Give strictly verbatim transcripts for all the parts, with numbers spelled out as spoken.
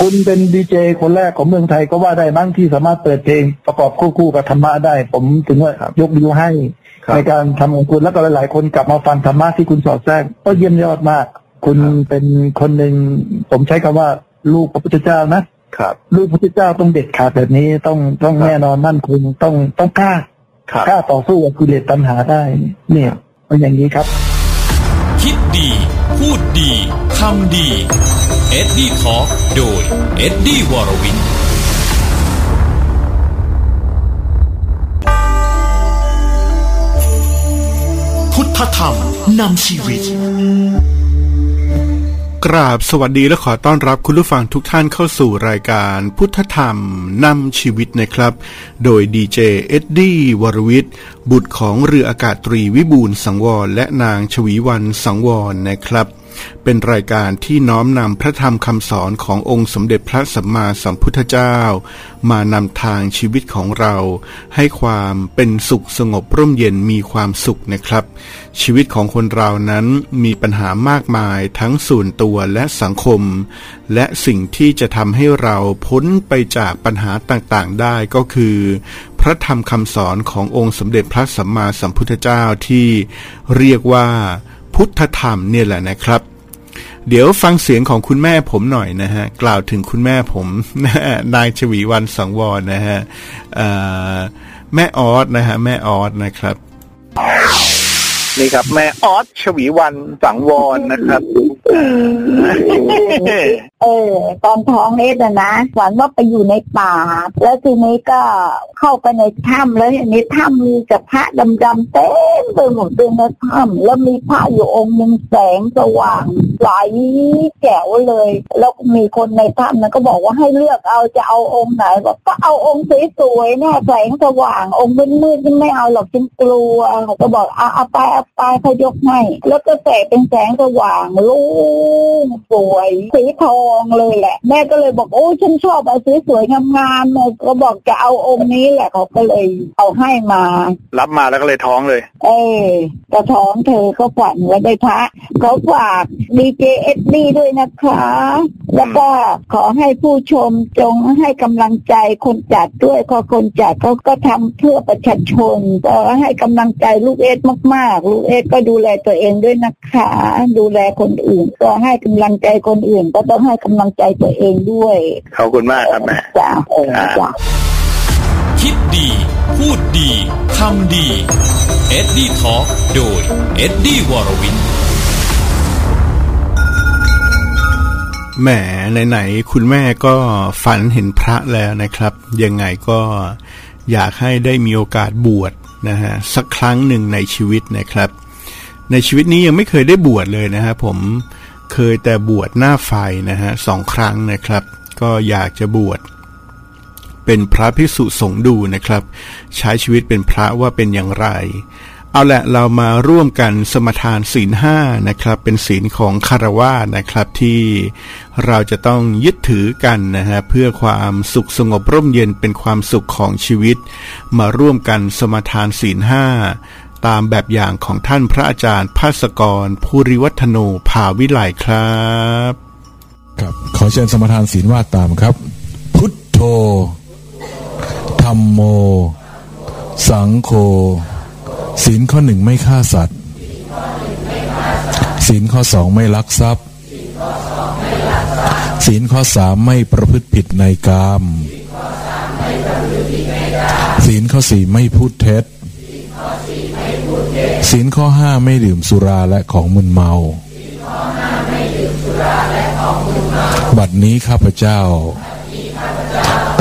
คุณเป็นดีเจคนแรกของเมืองไทยก็ว่าได้บ้างที่สามารถเปิดเพลงประกอบคู่คู่กับธรรมะได้ผมถึงว่ายกนิ้วให้ในการทำของคุณแล้วก็หลายๆคนกลับมาฟังธรรมะที่คุณสอดแทรกก็เยี่ยมยอดมากคุณเป็นคนหนึ่งผมใช้คำว่าลูกพระพุทธเจ้านะครับลูกพระพุทธเจ้าต้องเด็ดขาดแบบนี้ต้องต้องแน่นอนมั่นคงต้องต้องกล้ากล้าต่อสู้กับกิเลสตัณหาได้เนี่ยเป็นอย่างนี้ครับคิดดีพูดดีทำดีเอ็ดดี้ทอล์คโดยเอ็ดดี้วรวินพุทธธรรมนำชีวิตกราบสวัสดีและขอต้อนรับคุณผู้ฟังทุกท่านเข้าสู่รายการพุทธธรรมนำชีวิตนะครับโดยดีเจเอ็ดดี้วรวิทย์บุตรของเรืออากาศตรีวิบูลย์สังวรและนางชวีวรรณสังวรนะครับเป็นรายการที่น้อมนำพระธรรมคำสอนขององค์สมเด็จพระสัมมาสัมพุทธเจ้ามานำทางชีวิตของเราให้ความเป็นสุขสงบร่มเย็นมีความสุขนะครับชีวิตของคนเรานั้นมีปัญหามากมายทั้งส่วนตัวและสังคมและสิ่งที่จะทำให้เราพ้นไปจากปัญหาต่างๆได้ก็คือพระธรรมคำสอนขององค์สมเด็จพระสัมมาสัมพุทธเจ้าที่เรียกว่าพุทธธรรมเนี่ยแหละนะครับเดี๋ยวฟังเสียงของคุณแม่ผมหน่อยนะฮะกล่าวถึงคุณแม่ผมนายชวีวรรณสังวรนะฮะแม่ออสนะฮะแม่ออสนะครับนี่ครับแม่ออสชวีวรรณสังวรนะครับเออตอนท้องเอ็ดนะฝันว่าไปอยู่ในป่าแล้วทีนี้ก็เข้าไปในถ้ำแล้วในถ้ำมีกับพระดำๆเต็มไปหมดเลยในถ้ำแล้วมีพระอยู่องค์หนึ่งแสงสว่างไหลแจ๋วเลยแล้วมีคนในถ้ำนั้นก็บอกว่าให้เลือกเอาจะเอาองค์ไหนบอกก็เอาองค์สวยๆนะแสงสว่างองค์มืดๆฉันไม่เอาหรอกฉันกลัวเขาก็บอกเอาเอาไปเอาไปเขายกให้แล้วก็แสงเป็นแสงสว่างลูกสวยสีทองเลยแหละแม่ก็เลยบอกโอ้ฉันชอบเอาสวยๆงามๆเลยก็บอกจะเอาองค์นี้แหละเขาก็เลยเอาให้มารับมาแล้วก็เลยท้องเลยเออกระท้องเธอก็ฝันว่าได้พระเขาฝากดีเจเอ็ดดี้ด้วยนะคะแล้วก็ขอให้ผู้ชมจงให้กำลังใจคนจัดด้วยเพราะคนจัดเขาก็ทำเพื่อประชาชนก็ให้กำลังใจลูกเอ็ดมากๆลูกเอ็ดก็ดูแลตัวเองด้วยนะคะดูแลคนอื่นก็ให้กำลังใจคนอื่นก็ต้องให้กำลังใจตัวเองด้วยขอบคุณมากครับแม่จ้าจ้าคิดดีพูดดีทำดีเอ็ดดี้ทอล์คโดยเอ็ดดี้วรวินแหมไหนๆคุณแม่ก็ฝันเห็นพระแล้วนะครับยังไงก็อยากให้ได้มีโอกาสบวชนะฮะสักครั้งหนึ่งในชีวิตนะครับในชีวิตนี้ยังไม่เคยได้บวชเลยนะฮะผมเคยแต่บวชหน้าไฟนะฮะสองครั้งนะครับก็อยากจะบวชเป็นพระภิกษุสงฆ์ดูนะครับใช้ชีวิตเป็นพระว่าเป็นอย่างไรเอาละเรามาร่วมกันสมทานศีลห้านะครับเป็นศีลของฆราวาสนะครับที่เราจะต้องยึดถือกันนะฮะเพื่อความสุขสงบร่มเย็นเป็นความสุขของชีวิตมาร่วมกันสมทานศีลห้าตามแบบอย่างของท่านพระอาจารย์ภาสกรภูริวัฒโนภาวิไลครับครับขอเชิญสมทานศีลว่าตามครับพุทโธธัมโมสังโฆศีลข้อหนึ่งไม่ฆ่าสัตว์ศีลข้อสองไม่ลักทรัพย์ศีลข้อสามไม่ประพฤติผิดในกามศีลข้อสี่ไม่พูดเท็จศีลข้อห้าไม่ดื่มสุราและของมึนเมาบัดนี้ข้าพเจ้า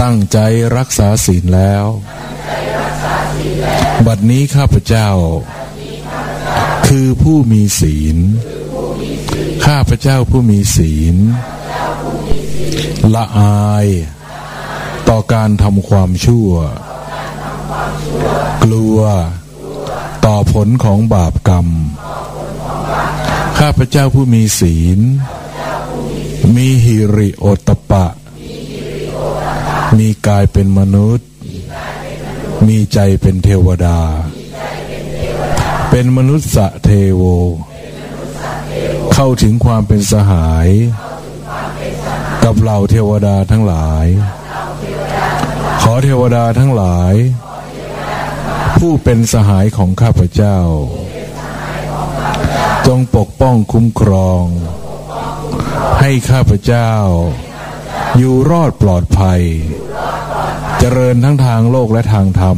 ตั้งใจรักษาศีลแล้วบัดนี้ข้าพเจ้าคือผู้มีศีลข้าพเจ้าผู้มีศีลละอายต่อการทำความชั่วกลัวต่อผลของบาปกรรมข้าพเจ้าผู้มีศีลมีหิริโอตปะมีกายเป็นมนุษย์มีใจเป็นเทวดาเป็นมนุษย์เทโวเข้าถึงความเป็นสหาย กับเหล่าเทวดาทั้งหลายขอเทวดาทั้งหลายผู้เป็นสหายของข้าพเจ้าจงปกป้องคุ้มครองให้ข้าพเจ้าอยู่รอดปลอดภัยเจริญทั้งทางโลกและทางธรรม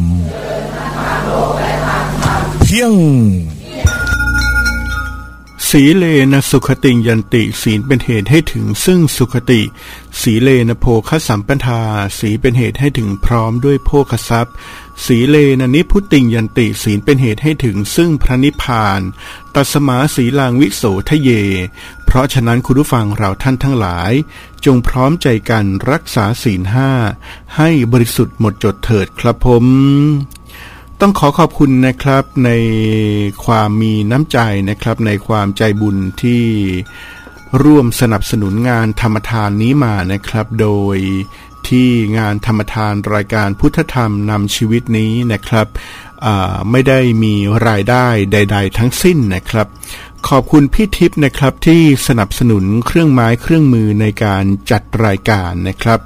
เพียงสีเลนะสุขติยันติศีลเป็นเหตุให้ถึงซึ่งสุขติสีเลนะโภคสัมปทาศีลเป็นเหตุให้ถึงพร้อมด้วยโภคทรัพย์สีเลนะนิพพุติยันติศีลเป็นเหตุให้ถึงซึ่งพระนิพพานตัสมาสีลางวิโสทะเยเพราะฉะนั้นคุณผู้ฟังเราท่านทั้งหลายจงพร้อมใจกันรักษาศีลห้าให้บริสุทธิ์หมดจดเถิดครับผมต้องขอขอบคุณนะครับในความมีน้ำใจนะครับในความใจบุญที่ร่วมสนับสนุนงานธรรมทานนี้มานะครับโดยที่งานธรรมทานรายการพุทธธรรมนำชีวิตนี้นะครับไม่ได้มีรายได้ใดๆทั้งสิ้นนะครับขอบคุณพี่ทิพย์นะครับที่สนับสนุนเครื่องไม้เครื่องมือในการจัดรายการนะครับ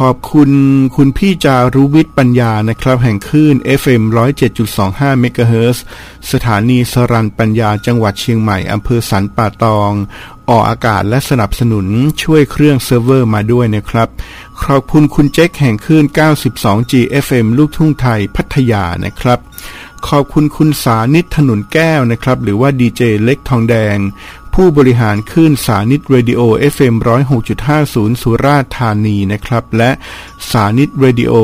ขอบคุณคุณพี่จารุวิทย์ปัญญานะครับแห่งคลื่น เอฟ เอ็ม หนึ่งศูนย์เจ็ดจุดสองห้า เมกะเฮิรตซ์ สถานีสรัญปัญญาจังหวัดเชียงใหม่อำเภอสันป่าตองออกอากาศและสนับสนุนช่วยเครื่องเซิร์ฟเวอร์มาด้วยนะครับขอบคุณคุณเจ๊กแห่งคลื่น เก้าสิบสอง จี เอฟ เอ็ม ลูกทุ่งไทยพัทยานะครับขอบคุณคุณสานิทถนนแก้วนะครับหรือว่าดีเจเล็กทองแดงผู้บริหารคลื่นสานิทเรดิโอ เอฟ เอ็ม หนึ่งศูนย์หกจุดห้าศูนย์ สุราษฎร์ธานีนะครับและสานิทเรดิโอ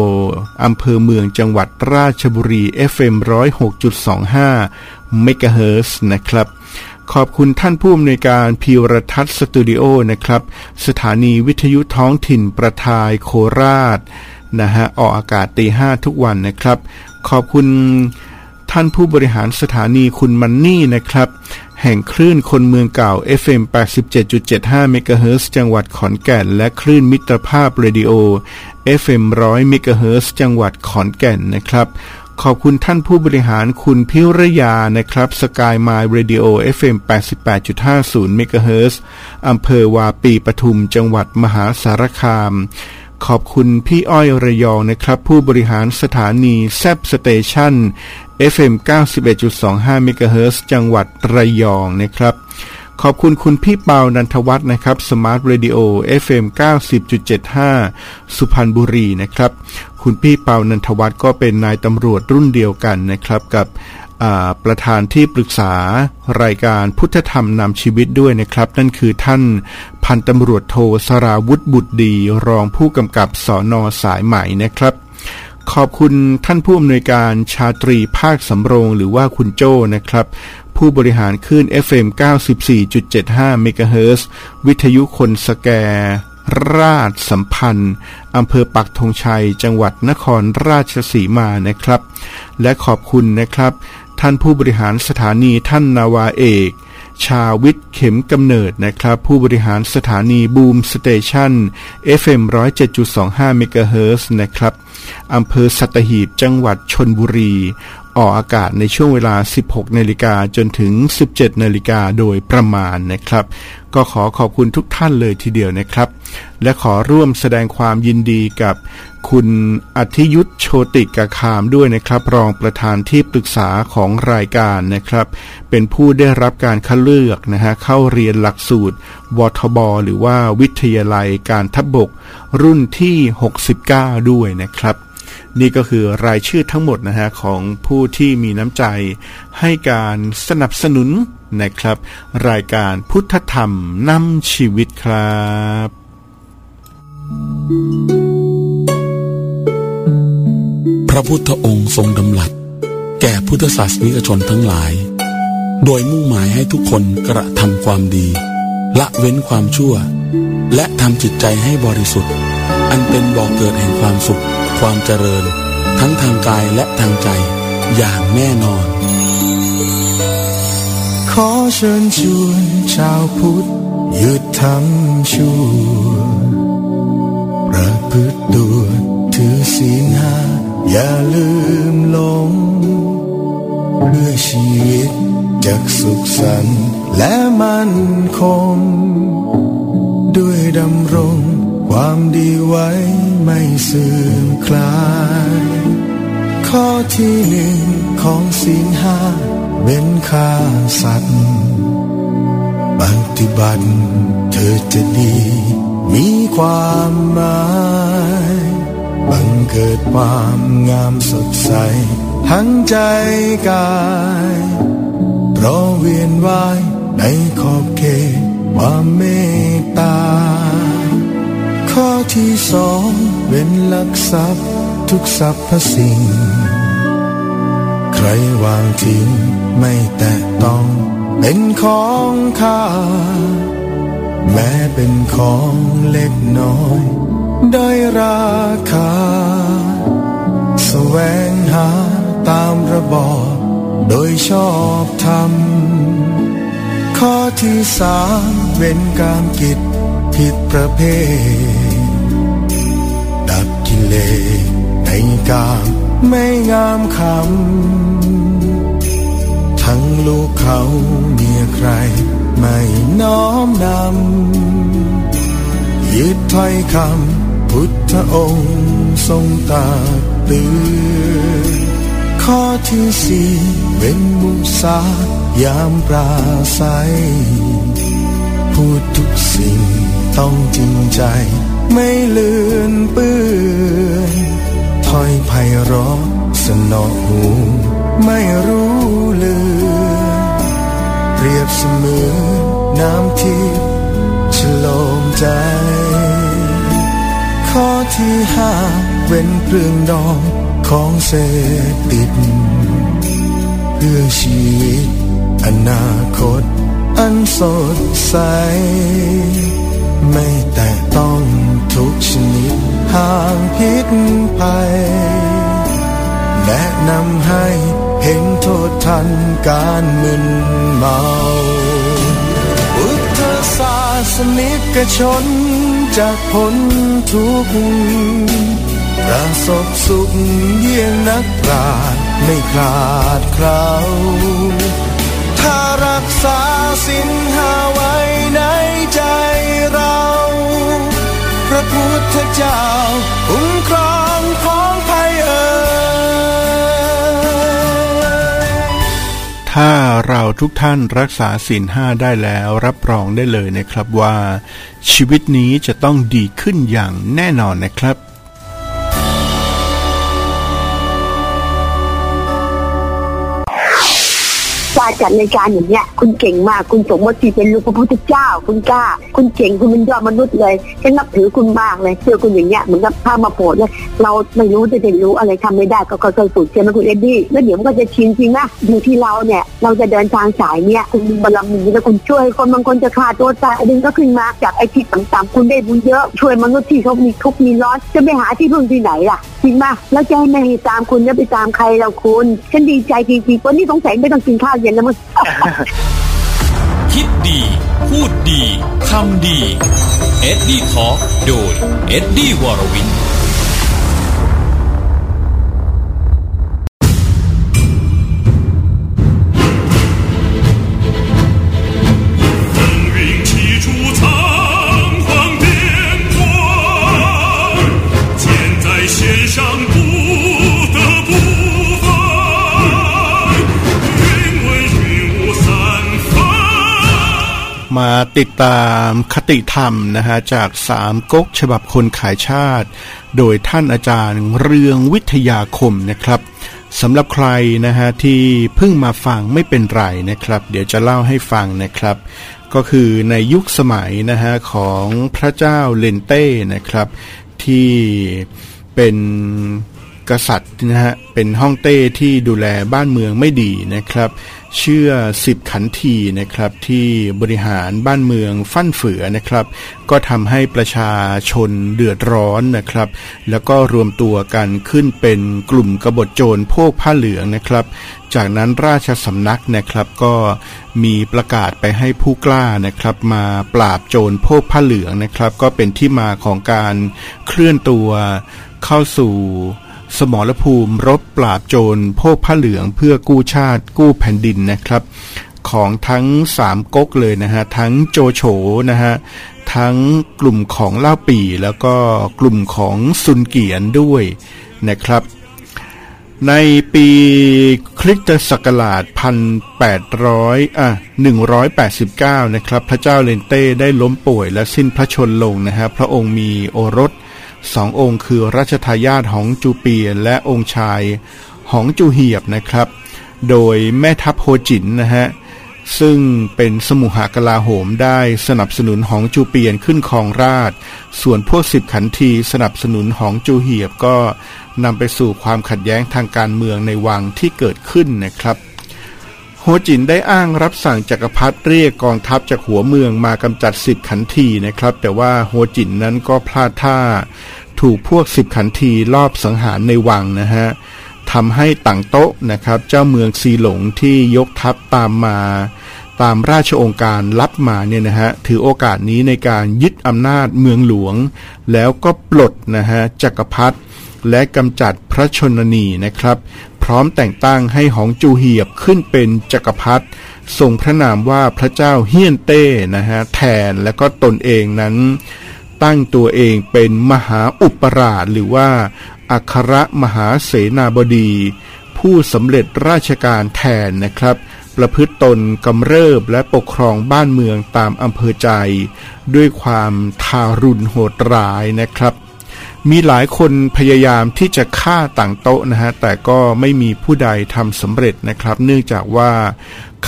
อำเภอเมืองจังหวัดราชบุรี เอฟ เอ็ม หนึ่งศูนย์หกจุดสองห้า เมกะเฮิรตซ์ นะครับขอบคุณท่านผู้อำนวยการพีรทัศน์สตูดิโอนะครับสถานีวิทยุท้องถิ่นประทายโคราชนะฮะออกอากาศตีห้าทุกวันนะครับขอบคุณท่านผู้บริหารสถานีคุณมันนี่นะครับแห่งคลื่นคนเมืองเก่า เอฟ เอ็ม แปดสิบเจ็ดจุดเจ็ดห้า เมกะเฮิรตซ์ จังหวัดขอนแก่นและคลื่นมิตรภาพเรดิโอ เอฟ เอ็ม หนึ่งร้อย เมกะเฮิรตซ์ จังหวัดขอนแก่นนะครับขอบคุณท่านผู้บริหารคุณพิรยานะครับสกายมายเรดิโอ เอฟ เอ็ม แปดสิบแปดจุดห้าศูนย์ เมกะเฮิรตซ์ อำเภอวาปีปทุมจังหวัดมหาสารคามขอบคุณพี่อ้อยระยองนะครับผู้บริหารสถานีแซบสเตชัน เอฟ เอ็ม เก้าสิบเอ็ดจุดสองห้า เมกะเฮิรตซ์ จังหวัดระยองนะครับขอบคุณคุณพี่เปานันทวัฒน์นะครับสมาร์ทเรดิโอ เอฟ เอ็ม เก้าสิบจุดเจ็ดห้า สุพรรณบุรีนะครับคุณพี่เปานันทวัฒน์ก็เป็นนายตำรวจรุ่นเดียวกันนะครับกับประธานที่ปรึกษารายการพุทธธรรมนำชีวิตด้วยนะครับนั่นคือท่านพันตำรวจโทสราวุฒิบุตรดีรองผู้กำกับสน.สายไหมนะครับขอบคุณท่านผู้อำนวยการชาตรีภาคสำโรงหรือว่าคุณโจ้นะครับผู้บริหารคลื่น เอฟ เอ็ม เก้าสิบสี่จุดเจ็ดห้า เมกะเฮิรตซ์ วิทยุคนสแกราชสัมพันธ์อำเภอปักธงชัยจังหวัดนครราชสีมานะครับและขอบคุณนะครับท่านผู้บริหารสถานีท่านนาวาเอกชาวิทย์เข็มกำเนิดนะครับผู้บริหารสถานี Boom Station เอฟ เอ็ม หนึ่งศูนย์เจ็ดจุดสองห้า เมกะเฮิรตซ์ นะครับอำเภอสัตหีบจังหวัดชลบุรีออกอากาศในช่วงเวลา สิบหกนาฬิกา จนถึง สิบเจ็ดนาฬิกา โดยประมาณนะครับก็ขอขอบคุณทุกท่านเลยทีเดียวนะครับและขอร่วมแสดงความยินดีกับคุณอธิยุทธโชติกคามด้วยนะครับรองประธานที่ปรึกษาของรายการนะครับเป็นผู้ได้รับการคัดเลือกนะฮะเข้าเรียนหลักสูตรวทบหรือว่าวิทยาลัยการทัพบกรุ่นที่หกสิบเก้าด้วยนะครับนี่ก็คือรายชื่อทั้งหมดนะฮะของผู้ที่มีน้ำใจให้การสนับสนุนนะครับรายการพุทธธรรมนำชีวิตครับพระพุทธองค์ทรงดำรัสแก่พุทธศาสนิกชนทั้งหลายโดยมุ่งหมายให้ทุกคนกระทำความดีละเว้นความชั่วและทำจิตใจให้บริสุทธิ์อันเป็นบ่อเกิดแห่งความสุขความเจริญทั้งทางกายและทางใจอย่างแน่นอนขอเชิญชวนชาวพุทธหยุดทำชั่วประพฤติตัวถือศีลห้าอย่าลืมหลงเพื่อชีวิตจากสุขสันต์และมั่นคง ด้วยดำรงความดีไว้ไม่เสื่อมคลายข้อที่หนึ่งของศีลห้าเว้นฆ่าสัตว์ปฏิบัติเธอจะดีมีความหมายบังเกิดความงามสดใสทั้งใจกายเพราะเวียนว่ายในขอบเขตความเมตตาข้อที่สองเว้นลักทรัพย์ทุกสรรพสิ่งใครวางทิ้งไม่แตะต้องเป็นของข้าแม้เป็นของเล็กน้อยได้ราคาแสวงหาตามระบอบโดยชอบธรรมข้อที่สามเป็นการกิจผิดประเภทดับกิเลสในกามไม่งามคำทั้งลูกเขาเมียใครไม่น้อมนำยึดถ้อยคำพุทธองค์ทรงตรัสเตือนข้อที่สี่เว้นมุสายามปราศัยพูดทุกสิ่งต้องจริงใจไม่เลือนเปื้อนถ้อยไพเราะสนอหูไม่รู้ลืมเปรียบเสมือนน้ำทิพย์ฉลองใจข้อที่ห้าเว้นเครื่องดองของเสพติดเพื่อชีวิตอนาคตอันสดใสไม่แต่ต้องทุกชนิดห่างพิษภัยแนะนำให้เห็นโทษทันการมึนเมาพุทธศาสนิกชนจากพ้นทุกข์ประสบสุขเยี่ยงนักปราชญ์ไม่ขาดเคล้าถ้ารักษาศีลห้าไว้ในใจเราพระพุทธเจ้าคุ้มครองของภัยเอ่ยถ้าเราทุกท่านรักษาศีลห้าได้แล้วรับรองได้เลยนะครับว่าชีวิตนี้จะต้องดีขึ้นอย่างแน่นอนนะครับการจัดรายการอย่างเนี้ยคุณเก่งมากคุณสมมติเป็นลูกพระพุทธเจ้าคุณกล้าคุณเก่งคุณเป็นยอดมนุษย์เลยฉันนับถือคุณมากเลยเชื่อคุณอย่างเนี้ยเหมือนกับพามาโปรดเลยเราไม่รู้จะเรียนรู้อะไรทำไม่ได้ก็ค่อยๆฝึกใช่ไหมคุณเอ็ดดี้แล้วเดี๋ยวมันก็จะชินจริงนะอยู่ที่เราเนี่ยเราจะเดินทางสายเนี้ยคุณบารมีแล้วคุณช่วยคนบางคนจะฆ่าตัวตายอันนึงก็ขึ้นมาจากไอ้ที่ต่ำๆคุณได้บุญเยอะช่วยมนุษย์ที่เขามีทุกข์มีร้อนจะไปหาที่พึ่งที่ไหนล่ะจริงป่ะแล้วจะให้แม่ตามคุณแล้วไปตามใครเราคุณฉันดีใจจริงๆวันนี้สงสัยไม่ต้องกินข้าวคิดดีพูดดีทำดีเอ็ดดี้ทอล์คโดยเอ็ดดี้วรวินมาติดตามคติธรรมนะฮะจากสามก๊กฉบับคนขายชาติโดยท่านอาจารย์เรืองวิทยาคมนะครับสำหรับใครนะฮะที่เพิ่งมาฟังไม่เป็นไรนะครับเดี๋ยวจะเล่าให้ฟังนะครับก็คือในยุคสมัยนะฮะของพระเจ้าเลนเต้นะครับที่เป็นกษัตริย์นะฮะเป็นฮ่องเต้ที่ดูแลบ้านเมืองไม่ดีนะครับเชื่อสิบขันทีนะครับที่บริหารบ้านเมืองฟั่นเฟือนะครับก็ทำให้ประชาชนเดือดร้อนนะครับแล้วก็รวมตัวกันขึ้นเป็นกลุ่มกบฏโจรพวกผ้าเหลืองนะครับจากนั้นราชสำนักนะครับก็มีประกาศไปให้ผู้กล้านะครับมาปราบโจรพวกผ้าเหลืองนะครับก็เป็นที่มาของการเคลื่อนตัวเข้าสู่สมรภูมิรบปราบโจรพวกผ้าเหลืองเพื่อกู้ชาติกู้แผ่นดินนะครับของทั้งสามก๊กเลยนะฮะทั้งโจโฉนะฮะ ทั้งกลุ่มของเล่าปี่แล้วก็กลุ่มของซุนเกียนด้วยนะครับในปีคริสตศักราช หนึ่งพันแปดร้อย อ่ะ หนึ่งร้อยแปดสิบเก้า นะครับพระเจ้าเลนเต้ได้ล้มป่วยและสิ้นพระชนม์ลงนะฮะพระองค์มีโอรสสององค์คือรัชทายาทหงจูเปียและองค์ชายหงจูเหียบนะครับโดยแม่ทัพโฮจินนะฮะซึ่งเป็นสมุหกลาโหมได้สนับสนุนหงจูเปียนขึ้นครองราชส่วนพวกสิบขันทีสนับสนุนหงจูเหียบก็นำไปสู่ความขัดแย้งทางการเมืองในวังที่เกิดขึ้นนะครับโฮจินได้อ้างรับสั่งจักรพรรดิเรียกกองทัพจากหัวเมืองมากำจัดสิบขันทีนะครับแต่ว่าโฮจินนั้นก็พลาดท่าถูกพวกสิบขันทีลอบสังหารในวังนะฮะทำให้ตังโต๊ะนะครับเจ้าเมืองซีหลงที่ยกทัพตามมาตามราชองค์การรับมาเนี่ยนะฮะถือโอกาสนี้ในการยึดอำนาจเมืองหลวงแล้วก็ปลดนะฮะจักรพรรดิและกำจัดพระชนนีนะครับพร้อมแต่งตั้งให้หงจูเหียบขึ้นเป็นจักรพรรดิทรงพระนามว่าพระเจ้าเฮียนเต้นะฮะแทนและก็ตนเองนั้นตั้งตัวเองเป็นมหาอุปราชหรือว่าอัครมหาเสนาบดีผู้สำเร็จราชการแทนนะครับประพฤติตนกำเริบและปกครองบ้านเมืองตามอำเภอใจด้วยความทารุณโหดร้ายนะครับมีหลายคนพยายามที่จะฆ่าต่างโต๊ะนะฮะแต่ก็ไม่มีผู้ใดทำสำเร็จนะครับเนื่องจากว่า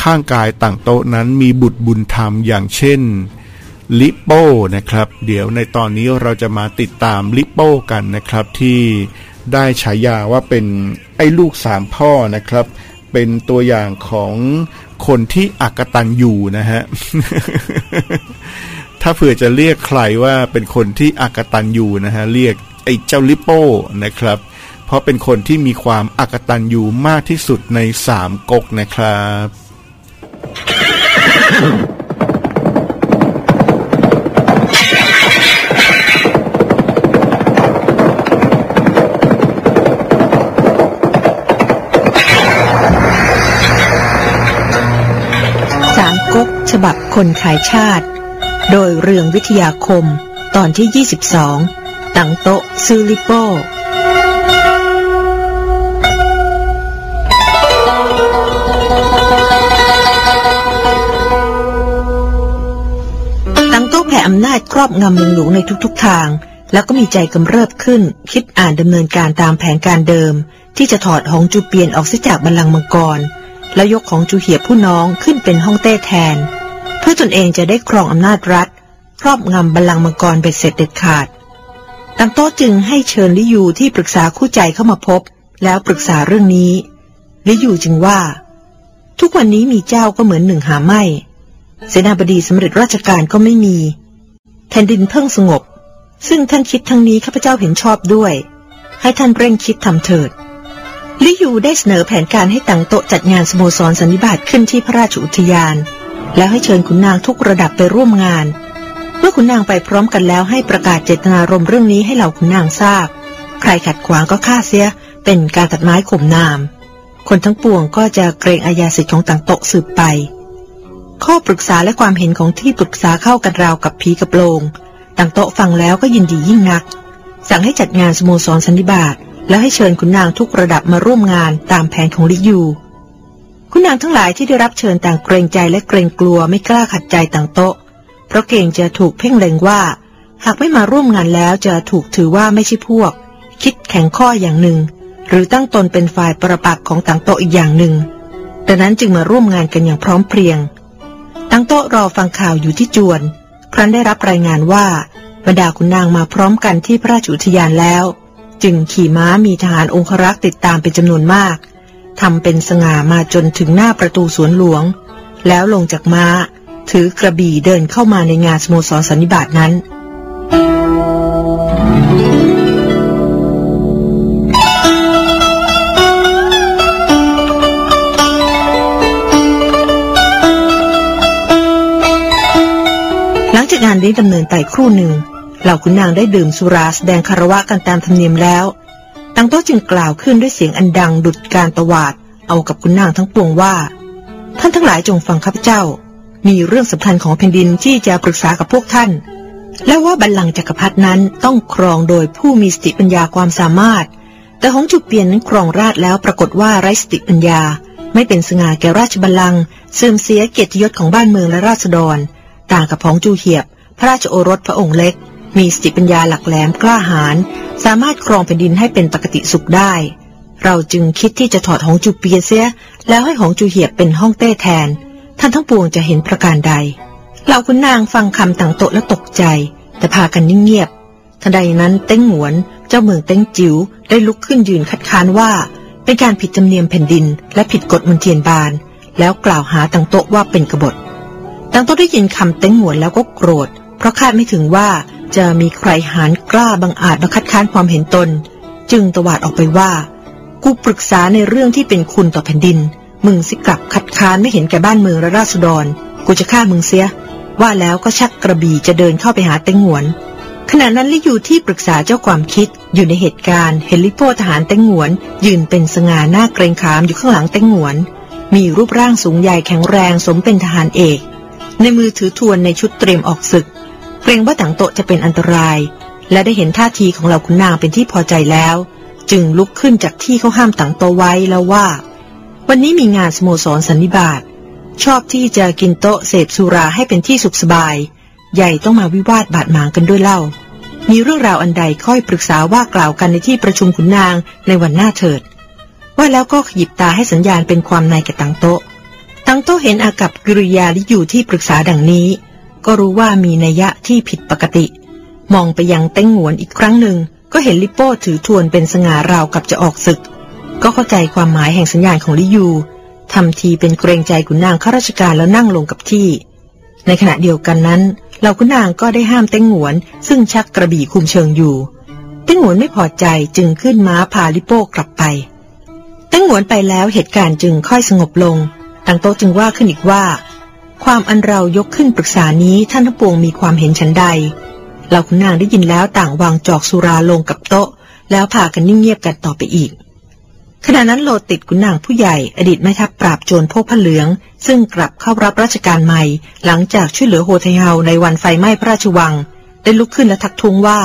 ข้างกายต่างโต๊ะนั้นมีบุตรบุญธรรมอย่างเช่นลิโป้นะครับเดี๋ยวในตอนนี้เราจะมาติดตามลิโป้กันนะครับที่ได้ฉายาว่าเป็นไอ้ลูกสามพ่อนะครับเป็นตัวอย่างของคนที่อกตัญญูนะฮะ ถ้าเผื่อจะเรียกใครว่าเป็นคนที่อกตัญญูนะฮะเรียกไอ้เจ้าลิโป้นะครับเพราะเป็นคนที่มีความอกตัญญูมากที่สุดในสามก๊กนะครับ ฉบับคนขายชาติโดยเรืองวิทยาคมตอนที่ยี่สิบสองตังโตะซือลิโป้ตังโตะแผ่อำนาจครอบงำเมืองหลวงในทุกๆทางแล้วก็มีใจกำเริบขึ้นคิดอ่านดำเนินการตามแผนการเดิมที่จะถอดหงจูเปียนออกเสียจากบัลลังก์มังกรแล้วยกของจูเหียบผู้น้องขึ้นเป็นฮ่องเต้แทนเพื่อตนเองจะได้ครองอำนาจรัฐครอบงำบัลลังก์มังกรเป็นเสร็จเด็ดขาดตังโต๊ะจึงให้เชิญลิยูที่ปรึกษาคู่ใจเข้ามาพบแล้วปรึกษาเรื่องนี้ลิยูจึงว่าทุกวันนี้มีเจ้าก็เหมือนหนึ่งหาไม่เสนาบดีสำเร็จราชการก็ไม่มีแผ่นดินเพิ่งสงบซึ่งท่านคิดทั้งนี้ข้าพเจ้าเห็นชอบด้วยให้ท่านเร่งคิดทำเถิดลิยูได้เสนอแผนการให้ตังโตะจัดงานสโมสรสันนิบาตขึ้นที่พระราชอุทยานแล้วให้เชิญขุนนางทุกระดับไปร่วมงานเมื่อขุนนางไปพร้อมกันแล้วให้ประกาศเจตนารมณ์เรื่องนี้ให้เหล่าขุนนางทราบใครขัดขวางก็ฆ่าเสียเป็นการตัดไม้ข่มนามคนทั้งปวงก็จะเกรงอาญาสิทธิของตังโตะสืบไปข้อปรึกษาและความเห็นของที่ปรึกษาเข้ากันราวกับผีกับโลงตังโตะฟังแล้วก็ยินดียิ่งนักสั่งให้จัดงานสโมสรสันนิบาตแล้วให้เชิญขุนนางทุกระดับมาร่วมงานตามแผนของลิยูขุนนางทั้งหลายที่ได้รับเชิญต่างเกรงใจและเกรงกลัวไม่กล้าขัดใจต่างโต๊ะเพราะเกรงจะถูกเพ่งเล็งว่าหากไม่มาร่วมงานแล้วจะถูกถือว่าไม่ใช่พวกคิดแข็งข้ออย่างหนึ่งหรือตั้งตนเป็นฝ่ายประปักษ์ของต่างโต๊ะอีกอย่างหนึ่งดังนั้นจึงมาร่วมงานกันอย่างพร้อมเพรียงต่างโต๊ะรอฟังข่าวอยู่ที่จวนครั้นได้รับรายงานว่าบรรดาขุนนางมาพร้อมกันที่พระราชอุทยานแล้วจึงขี่ม้ามีทหารองครักษ์ติดตามเป็นจำนวนมากทำเป็นสง่ามาจนถึงหน้าประตูสวนหลวงแล้วลงจากม้าถือกระบี่เดินเข้ามาในงานสโมสรสันนิบาตนั้นหลังจากงานนี้ดำเนินไปครู่หนึ่งเหล่าขุนนางได้ดื่มสุราแสดงคารวะกันตามธรรมเนียมแล้วตังโต๊ะจึงกล่าวขึ้นด้วยเสียงอันดังดุจการตวาดเอากับขุนนางทั้งปวงว่าท่านทั้งหลายจงฟังข้าพเจ้ามีเรื่องสำคัญของแผ่นดินที่จะปรึกษากับพวกท่าน และว่าบัลลังก์จักรพรรดินั้นต้องครองโดยผู้มีสติปัญญาความสามารถแต่หงส์จุกเปียนนั้นครองราชย์แล้วปรากฏว่าไร้สติปัญญาไม่เป็นสง่าแก่ราชบัลลังก์เสื่อมเสียเกียรติยศของบ้านเมืองและราษฎรต่างกับหงส์จูเหียบพระราชโอรสพระองค์เล็กมีสติปัญญาหลักแหลมกล้าหาญสามารถครองแผ่นดินให้เป็นปกติสุขได้เราจึงคิดที่จะถอดหงส์จูเปียนเสียแล้วให้หงส์จูเหียบเป็นฮ่องเต้แทนท่านทั้งปวงจะเห็นประการใดเหล่าขุนนางฟังคำต่างโตและตกใจแต่พากันนิ่งเงียบทันใดนั้นเต้งหวนเจ้าเมืองเต้งจิ๋วได้ลุกขึ้นยืนคัดค้านว่าเป็นการผิดธรรมเนียมแผ่นดินและผิดกฎมณฑียนบาลแล้วกล่าวหาต่างโตว่าเป็นกบฏต่างโตได้ยินคำเต้งหวนแล้วก็โกรธเพราะคาดไม่ถึงว่าจะมีใครหาญกล้าบังอาจมาคัดค้านความเห็นตนจึงตวาดออกไปว่ากูปรึกษาในเรื่องที่เป็นคุณต่อแผ่นดินมึงสิกลับคัดค้านไม่เห็นแก่บ้านเมืองและราษฎรกูจะฆ่ามึงเสียว่าแล้วก็ชักกระบี่จะเดินเข้าไปหาเต้งหวนขณะนั้นลิยูที่ปรึกษาเจ้าความคิดอยู่ในเหตุการณ์เห็นลิโป้ทหารเต้งหวนยืนเป็นสง่าหน้าเกรงขามอยู่ข้างหลังเต้งหวนมีรูปร่างสูงใหญ่แข็งแรงสมเป็นทหารเอกในมือถือทวนในชุดเตรียมออกศึกเกรงว่าต่างโตจะเป็นอันตรายและได้เห็นท่าทีของเหล่าขุนนางเป็นที่พอใจแล้วจึงลุกขึ้นจากที่เขาห้ามต่างโตไว้แล้วว่าวันนี้มีงานสโมสรสันนิบาตชอบที่จะกินโต๊ะเสพสุราให้เป็นที่สุขสบายใหญ่ต้องมาวิวาทบาดหมางกันด้วยเล่ามีเรื่องราวอันใดค่อยปรึกษาว่ากล่าวกันในที่ประชุมขุนนางในวันหน้าเถิดว่าแล้วก็หยิบตาให้สัญญาณเป็นความในกับตังโต๊ะตังโต๊ะเห็นอากับกิริยาลิยูที่ปรึกษาดังนี้ก็รู้ว่ามีนัยยะที่ผิดปกติมองไปยังเต้งหวนอีกครั้งหนึ่งก็เห็นลิโป้ถือทวนเป็นสง่าราวกับจะออกศึกก็เข้าใจความหมายแห่งสัญญาณของลิยูทำทีเป็นเกรงใจขุนนางข้าราชการแล้วนั่งลงกับที่ในขณะเดียวกันนั้นเหล่าขุนนางก็ได้ห้ามเต้งหวนซึ่งชักกระบี่คุมเชิงอยู่เต้งหวนไม่พอใจจึงขึ้นม้าพาลิโป้กลับไปเต้งหวนไปแล้วเหตุการณ์จึงค่อยสงบลงต่างโต๊ะจึงว่าขึ้นอีกว่าความอันเรายกขึ้นปรึกษานี้ท่านทั้งปวงมีความเห็นฉันใดเหล่าขุนนางได้ยินแล้วต่างวางจอกสุราลงกับโต๊ะแล้วพากันนิ่งเงียบกันต่อไปอีกขณะนั้นโลติดขุนนางผู้ใหญ่อดีตแม่ทัพปราบโจรพวกผ้าเหลืองซึ่งกลับเข้ารับราชการใหม่หลังจากช่วยเหลือโฮไทเฮาในวันไฟไหม้พระราชวังได้ลุกขึ้นและทักท้วงว่า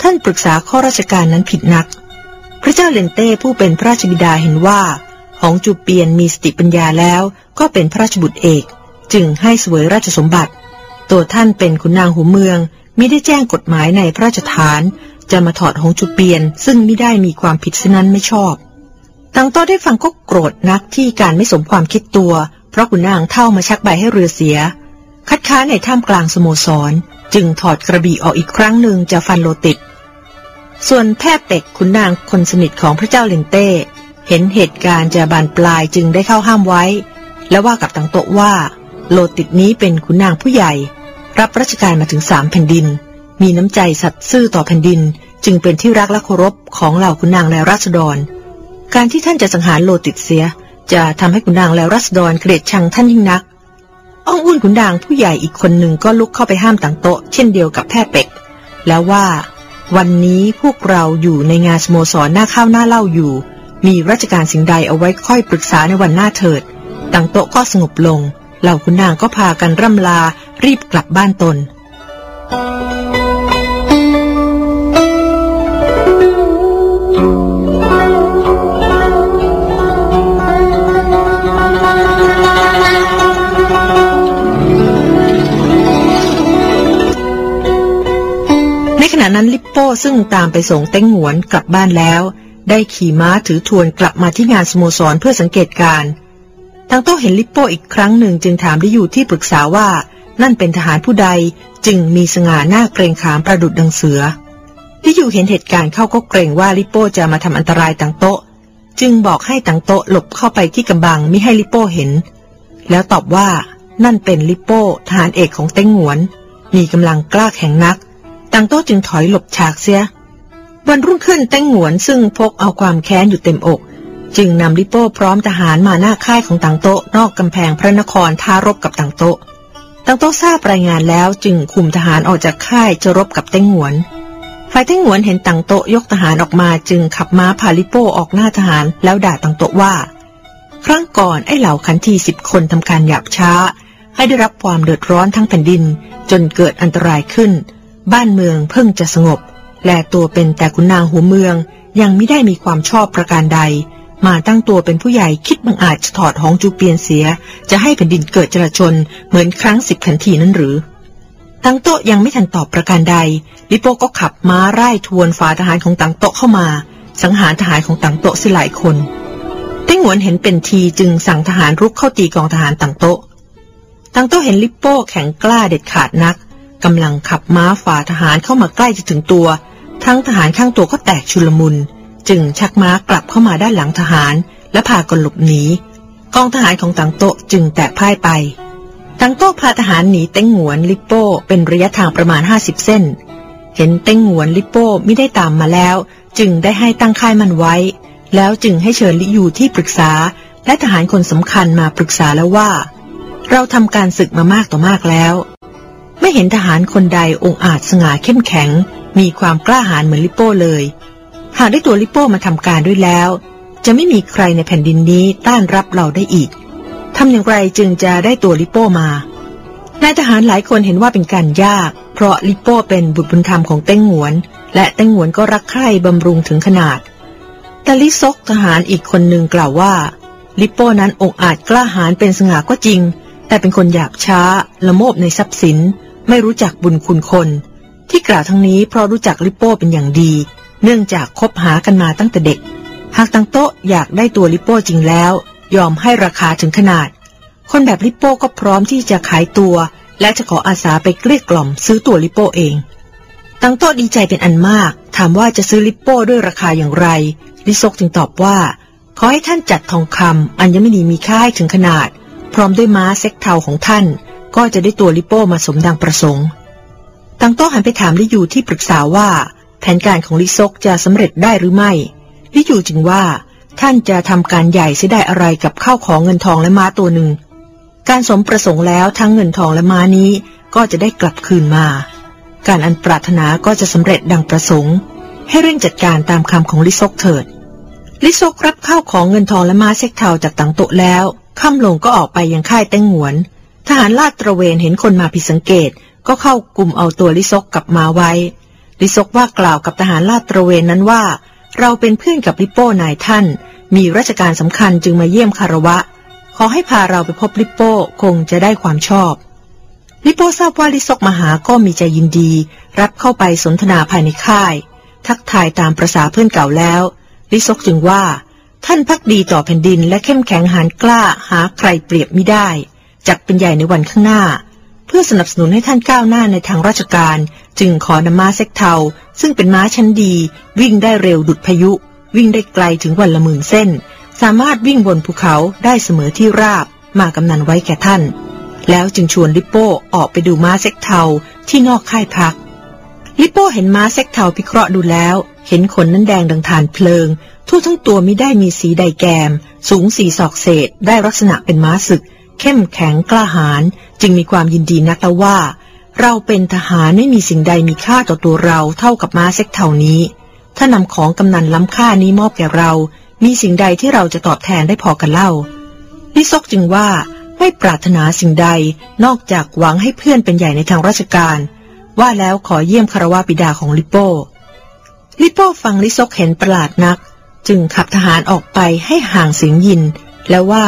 ท่านปรึกษาข้อราชการนั้นผิดนักพระเจ้าเลนเต้ผู้เป็นพระราชบิดาเห็นว่าหงส์จูเปียนมีสติปัญญาแล้วก็เป็นพระราชบุตรเอกจึงให้เสวยราชสมบัติตัวท่านเป็นขุนนางหัวเมืองมิได้แจ้งกฎหมายในพระราชฐานจะมาถอดหงส์จูเปียนซึ่งมิได้มีความผิดเช่นนั้นไม่ชอบตังโตได้ฟังก็โกรธนักที่การไม่สมความคิดตัวเพราะขุนนางเท่ามาชักใบให้เรือเสียคัดค้านในท่ามกลางสโมสรจึงถอดกระบี่ออกอีกครั้งหนึ่งจะฟันโลติดส่วนแพทย์เป็กขุนนางคนสนิทของพระเจ้าเลนเต้เห็นเหตุการณ์จะบานปลายจึงได้เข้าห้ามไว้และว่ากับตังโตว่าโลติดนี้เป็นขุนนางผู้ใหญ่รับราชการมาถึงสามแผ่นดินมีน้ำใจสัตย์ซื่อต่อแผ่นดินจึงเป็นที่รักและเคารพของเหล่าขุนนางและราษฎรการที่ท่านจะสังหารโลติดเสียจะทำให้ขุนนางและราษฎรเกลียดชังท่านยิ่งนักอ้องอุ่นขุนนางผู้ใหญ่อีกคนหนึ่งก็ลุกเข้าไปห้ามต่างโต๊ะเช่นเดียวกับแพทย์เป็กแล้วว่าวันนี้พวกเราอยู่ในงานสโมสรหน้าข้าวหน้าเหล้าอยู่มีราชการสิ่งใดเอาไว้ค่อยปรึกษาในวันหน้าเถิดต่างโต๊ะก็สงบลงเหล่าขุนนางก็พากันร่ำลารีบกลับบ้านตนนั้นลิปโป้ซึ่งตามไปส่งเต้งหวนกลับบ้านแล้วได้ขี่ม้าถือทวนกลับมาที่งานสโมสรเพื่อสังเกตการตังโต้เห็นลิปโป้อีกครั้งหนึ่งจึงถามลิยูที่ปรึกษาว่านั่นเป็นทหารผู้ใดจึงมีสง่าหน้าเกรงขามประดุจดังเสือลิยูเห็นเหตุการณ์เข้าก็เกรงว่าลิปโป้จะมาทำอันตรายตังโต้จึงบอกให้ตังโต้หลบเข้าไปที่กำบังมิให้ลิปโป้เห็นแล้วตอบว่านั่นเป็นลิปโป้ทหารเอกของเต้งหวนมีกำลังกล้าแข็งนักตังโต้จึงถอยหลบฉากเสียวันรุ่งขึ้นเต้งหวนซึ่งพกเอาความแค้นอยู่เต็มอกจึงนำลิโป้พร้อมทหารมาหน้าค่ายของตังโต้นอกกำแพงพระนครท้ารบกับตังโต้ตังโต้ทราบรายงานแล้วจึงคุมทหารออกจากค่ายจะรบกับเต้งหวนฝ่ายเต้งหวนเห็นตังโต้ยกทหารออกมาจึงขับม้าพาลิโป้ออกหน้าทหารแล้วด่าตังโต้ว่าครั้งก่อนไอ้เหล่าขันทีสิบคนทำการหยาบช้าให้ได้รับความเดือดร้อนทั้งแผ่นดินจนเกิดอันตรายขึ้น บ้านเมืองเพิ่งจะสงบแลตัวเป็นแต่ขุนนางหัวเมืองยังไม่ได้มีความชอบประการใดมาตั้งตัวเป็นผู้ใหญ่คิดบังอาจจะถอดหองจูเปียนเสียจะให้แผ่นดินเกิดจลาจลเหมือนครั้งสิบขันทีนั้นหรือตังโต๊ะยังไม่ทันตอบประการใดลิโป้ก็ขับม้าไล่ทวนฝ่าทหารของตังโต๊ะเข้ามาสังหารทหารของตังโต๊ะเสียหลายคนเต้งหวนเห็นเป็นทีจึงสั่งทหารรุกเข้าตีกองทหารตังโต๊ะตังโต๊ะเห็นลิโป้แข็งกล้าเด็ดขาดนักกำลังขับม้าฝ่าทหารเข้ามาใกล้จะถึงตัวทั้งทหารข้างตัวก็แตกชุลมุนจึงชักม้ากลับเข้ามาด้านหลังทหารและพากันหลบหนีกองทหารของตังโต๊ะจึงแตกพ่ายไปตังโต๊ะพาทหารหนีเต้งหวนลิปโป้เป็นระยะทางประมาณห้าสิบเส้นเห็นเต้งหวนลิปโป้ไม่ได้ตามมาแล้วจึงได้ให้ตั้งค่ายมันไว้แล้วจึงให้เชิญลิยูที่ปรึกษาและทหารคนสำคัญมาปรึกษาแล้วว่าเราทำการศึกมามากต่อมากแล้วไม่เห็นทหารคนใดองอาจสง่าเข้มแข็งมีความกล้าหาญเหมือนลิปโป้เลยหากได้ตัวลิปโป้มาทำการด้วยแล้วจะไม่มีใครในแผ่นดินนี้ต้านรับเราได้อีกทำอย่างไรจึงจะได้ตัวลิปโป้มานายทหารหลายคนเห็นว่าเป็นการยากเพราะลิปโป้เป็นบุตรบุญธรรมของเต้งหวนและเต้งหวนก็รักใคร่บำรุงถึงขนาดแต่ลิซกทหารอีกคนหนึ่งกล่าวว่าลิปโป้นั้นองอาจกล้าหาญเป็นสง่าก็จริงแต่เป็นคนหยาบช้าละโมบในทรัพย์สินไม่รู้จักบุญคุณคนที่กล่าวทั้งนี้เพราะรู้จักลิปโป้เป็นอย่างดีเนื่องจากคบหากันมาตั้งแต่เด็กหากตังโต๊ะอยากได้ตัวลิปโป้จริงแล้วยอมให้ราคาถึงขนาดคนแบบลิปโป้ก็พร้อมที่จะขายตัวและจะขออาสาไปเกลี้ยกล่อมซื้อตัวลิปโป้เองตังโต๊ะดีใจเป็นอันมากถามว่าจะซื้อลิปโป้ด้วยราคาอย่างไรลิซกจึงตอบว่าขอให้ท่านจัดทองคำอัญมณีมีค่าถึงขนาดพร้อมด้วยม้าเซ็กเทาของท่านก็จะได้ตัวลิปโป้มาสมดังประสงค์ตังโต๊ะหันไปถามลิยูที่ปรึกษาว่าแผนการของลิซกจะสำเร็จได้หรือไม่ลิยูจึงว่าท่านจะทำการใหญ่เสียได้อะไรกับข้าวของเงินทองและม้าตัวหนึ่งการสมประสงค์แล้วทั้งเงินทองและม้านี้ก็จะได้กลับคืนมาการอันปรารถนาก็จะสำเร็จดังประสงค์ให้เร่งจัดการตามคำของลิซกเถิดลิซกรับข้าวของเงินทองและม้าเซ็กเทาจากตังโต๊ะแล้วค่ำลงก็ออกไปยังค่ายเต้งหวนทหารลาดตระเวนเห็นคนมาผิดสังเกตก็เข้ากลุ่มเอาตัวลิซกกลับมาไว้ลิซกว่ากล่าวกับทหารลาดตระเวนนั้นว่าเราเป็นเพื่อนกับลิปโป้นายท่านมีราชการสำคัญจึงมาเยี่ยมคารวะขอให้พาเราไปพบลิปโป้คงจะได้ความชอบลิปโป้ทราบว่าลิซกมาหาก็มีใจยินดีรับเข้าไปสนทนาภายในค่ายทักทายตามประษาเพื่อนเก่าแล้วลิซกจึงว่าท่านภักดีต่อแผ่นดินและเข้มแข็งหาญกล้าหาใครเปรียบมิได้จักเป็นใหญ่ในวันข้างหน้าเพื่อสนับสนุนให้ท่านก้าวหน้าในทางราชการจึงขอนำม้าเซ็กเทาซึ่งเป็นม้าชั้นดีวิ่งได้เร็วดุจพายุวิ่งได้ไกลถึงวันละหมื่นเส้นสามารถวิ่งบนภูเขาได้เสมอที่ราบมากำนันไว้แก่ท่านแล้วจึงชวนลิปโป้ออกไปดูม้าเซ็กเทาที่นอกค่ายพักลิปโป้เห็นม้าเซ็กเทาพิเคราะห์ดูแล้วเห็นขนนั้นแดงดังฐานเพลิงทั่วทั้งตัวมิได้มีสีใดแกมสูงสี่ศอกเศษได้ลักษณะเป็นม้าศึกเข้มแข็งกล้าหาญจึงมีความยินดีนักแล้วว่าเราเป็นทหารไม่มีสิ่งใดมีค่าต่อตัวเราเท่ากับม้าเซ็กเทานี้ถ้านำของกำนันล้ำค่านี้มอบแก่เรามีสิ่งใดที่เราจะตอบแทนได้พอกันเล่าลิซกจึงว่าไม่ปรารถนาสิ่งใดนอกจากหวังให้เพื่อนเป็นใหญ่ในทางราชการว่าแล้วขอเยี่ยมคารวะบิดาของลิปโป้ลิปโป้ฟังลิซกเห็นประหลาดนักจึงขับทหารออกไปให้ห่างเสียงยินแล้วว่า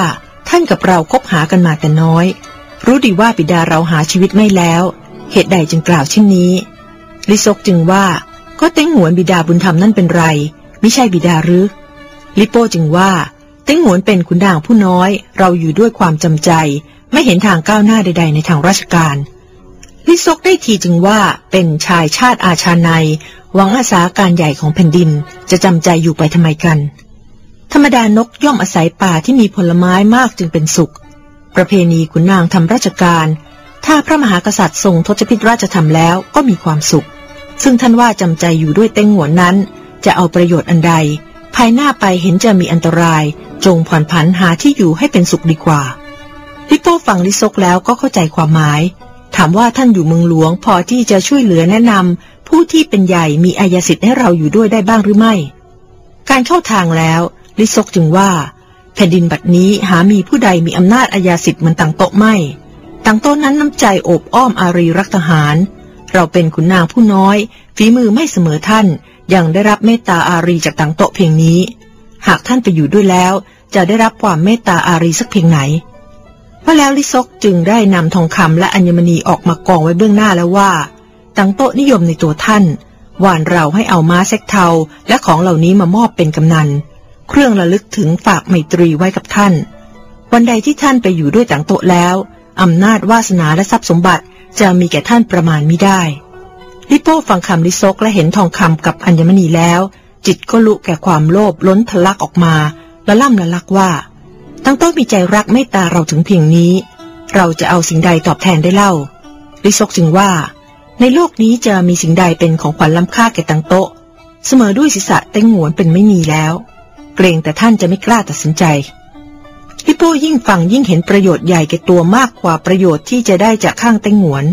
ท่านกับเราคบหากันมาแต่น้อยรู้ดีว่าบิดาเราหาชีวิตไม่แล้วเหตุใดจึงกล่าวเช่นนี้ลิซกจึงว่าก็เต้งหวนบิดาบุญธรรมนั่นเป็นไรไม่ใช่บิดาหรือลิโป้จึงว่าเต้งหวนเป็นขุนนางผู้น้อยเราอยู่ด้วยความจำใจไม่เห็นทางก้าวหน้าใดๆในทางราชการลิซกได้ทีจึงว่าเป็นชายชาติอาชาในหวังอาสาการใหญ่ของแผ่นดินจะจำใจอยู่ไปทำไมกันธรรมดานกย่อมอาศัยป่าที่มีผลไม้มากจึงเป็นสุขประเพณีขุนนางทำราชการถ้าพระมหากษัตริย์ทรงทศพิธราชธรรมแล้วก็มีความสุขซึ่งท่านว่าจำใจอยู่ด้วยเต้งหวนนั้นจะเอาประโยชน์อันใดภายหน้าไปเห็นจะมีอันตรายจงผ่อนผันหาที่อยู่ให้เป็นสุขดีกว่าลิปโป้ฟังลิซกแล้วก็เข้าใจความหมายถามว่าท่านอยู่เมืองหลวงพอที่จะช่วยเหลือแนะนำผู้ที่เป็นใหญ่มีอัยสิทธิ์ให้เราอยู่ด้วยได้บ้างหรือไม่การเข้าทางแล้วลิซกจึงว่าแผ่นดินบัดนี้หามีผู้ใดมีอำนาจอัยสิทธิ์เหมือนตังโต๊ะไม่ตังโต๊ะนั้นน้ำใจโอบอ้อมอารีรักทหาร เราเป็นขุนนางผู้น้อยฝีมือไม่เสมอท่านยังได้รับเมตตาอารีจากตังโตะเพียงนี้หากท่านไปอยู่ด้วยแล้วจะได้รับความเมตตาอารีสักเพียงไหนเพราะแล้วลิซกจึงได้นำทองคำและอัญมณีออกมากองไว้เบื้องหน้าแล้วว่าตังโตะนิยมในตัวท่านหวานเราให้เอาม้าแซกเทาและของเหล่านี้มามอบเป็นกำนันเครื่องระลึกถึงฝากไมตรีไว้กับท่านวันใดที่ท่านไปอยู่ด้วยตังโตะแล้วอำนาจวาสนาและทรัพย์สมบัติจะมีแก่ท่านประมาณมิได้ลิโป้ฟังคำลิซกและเห็นทองคำกับอัญมณีแล้วจิตก็ลุกแก่ความโลภล้นทะลักออกมาละล่ำละลักว่าตังโตะมีใจรักเมตตาเราถึงเพียงนี้เราจะเอาสิ่งใดตอบแทนได้เล่าลิซกจึงว่าในโลกนี้จะมีสิ่งใดเป็นของขวัญล้ำค่าแก่ตังโตะเสมอด้วยศีรษะเต้งหวนเป็นไม่มีแล้วเกรงแต่ท่านจะไม่กล้าตัดสินใจลิโป้ยิ่งฟังยิ่งเห็นประโยชน์ใหญ่แก่ตัวมากกว่าประโยชน์ที่จะได้จากข้างเต้งหวน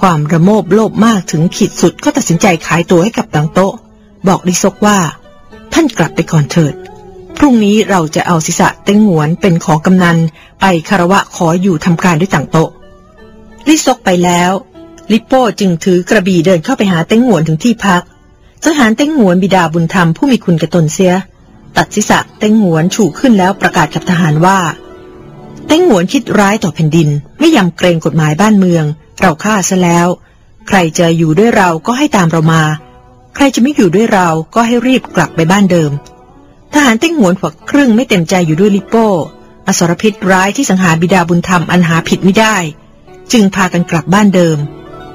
ความระโมบโลภมากถึงขีดสุดก็ตัดสินใจขายตัวให้กับตังโตะบอกลิซกว่าท่านกลับไปก่อนเถิดพรุ่งนี้เราจะเอาศีรษะเต้งหวนเป็นของกำนันไปคารวะขออยู่ทำการด้วยตังโตะลิซกไปแล้วลิโป้จึงถือกระบี่เดินเข้าไปหาเต้งหวนถึงที่พักทหารเต้งหวนบิดาบุญธรรมผู้มีคุณกระตนเสียตัดศีรษะเต้งหวนฉู่ขึ้นแล้วประกาศกับทหารว่าเต้งหวนคิดร้ายต่อแผ่นดินไม่ยำเกรงกฎหมายบ้านเมืองเราฆ่าซะแล้วใครจะอยู่ด้วยเราก็ให้ตามเรามาใครจะไม่อยู่ด้วยเราก็ให้รีบกลับไปบ้านเดิมทหารเต้งหวนฝักครึ่งไม่เต็มใจอยู่ด้วยลิโป้อสรพิษร้ายที่สังหารบิดาบุญธรรมอันหาผิดไม่ได้จึงพากันกลับบ้านเดิม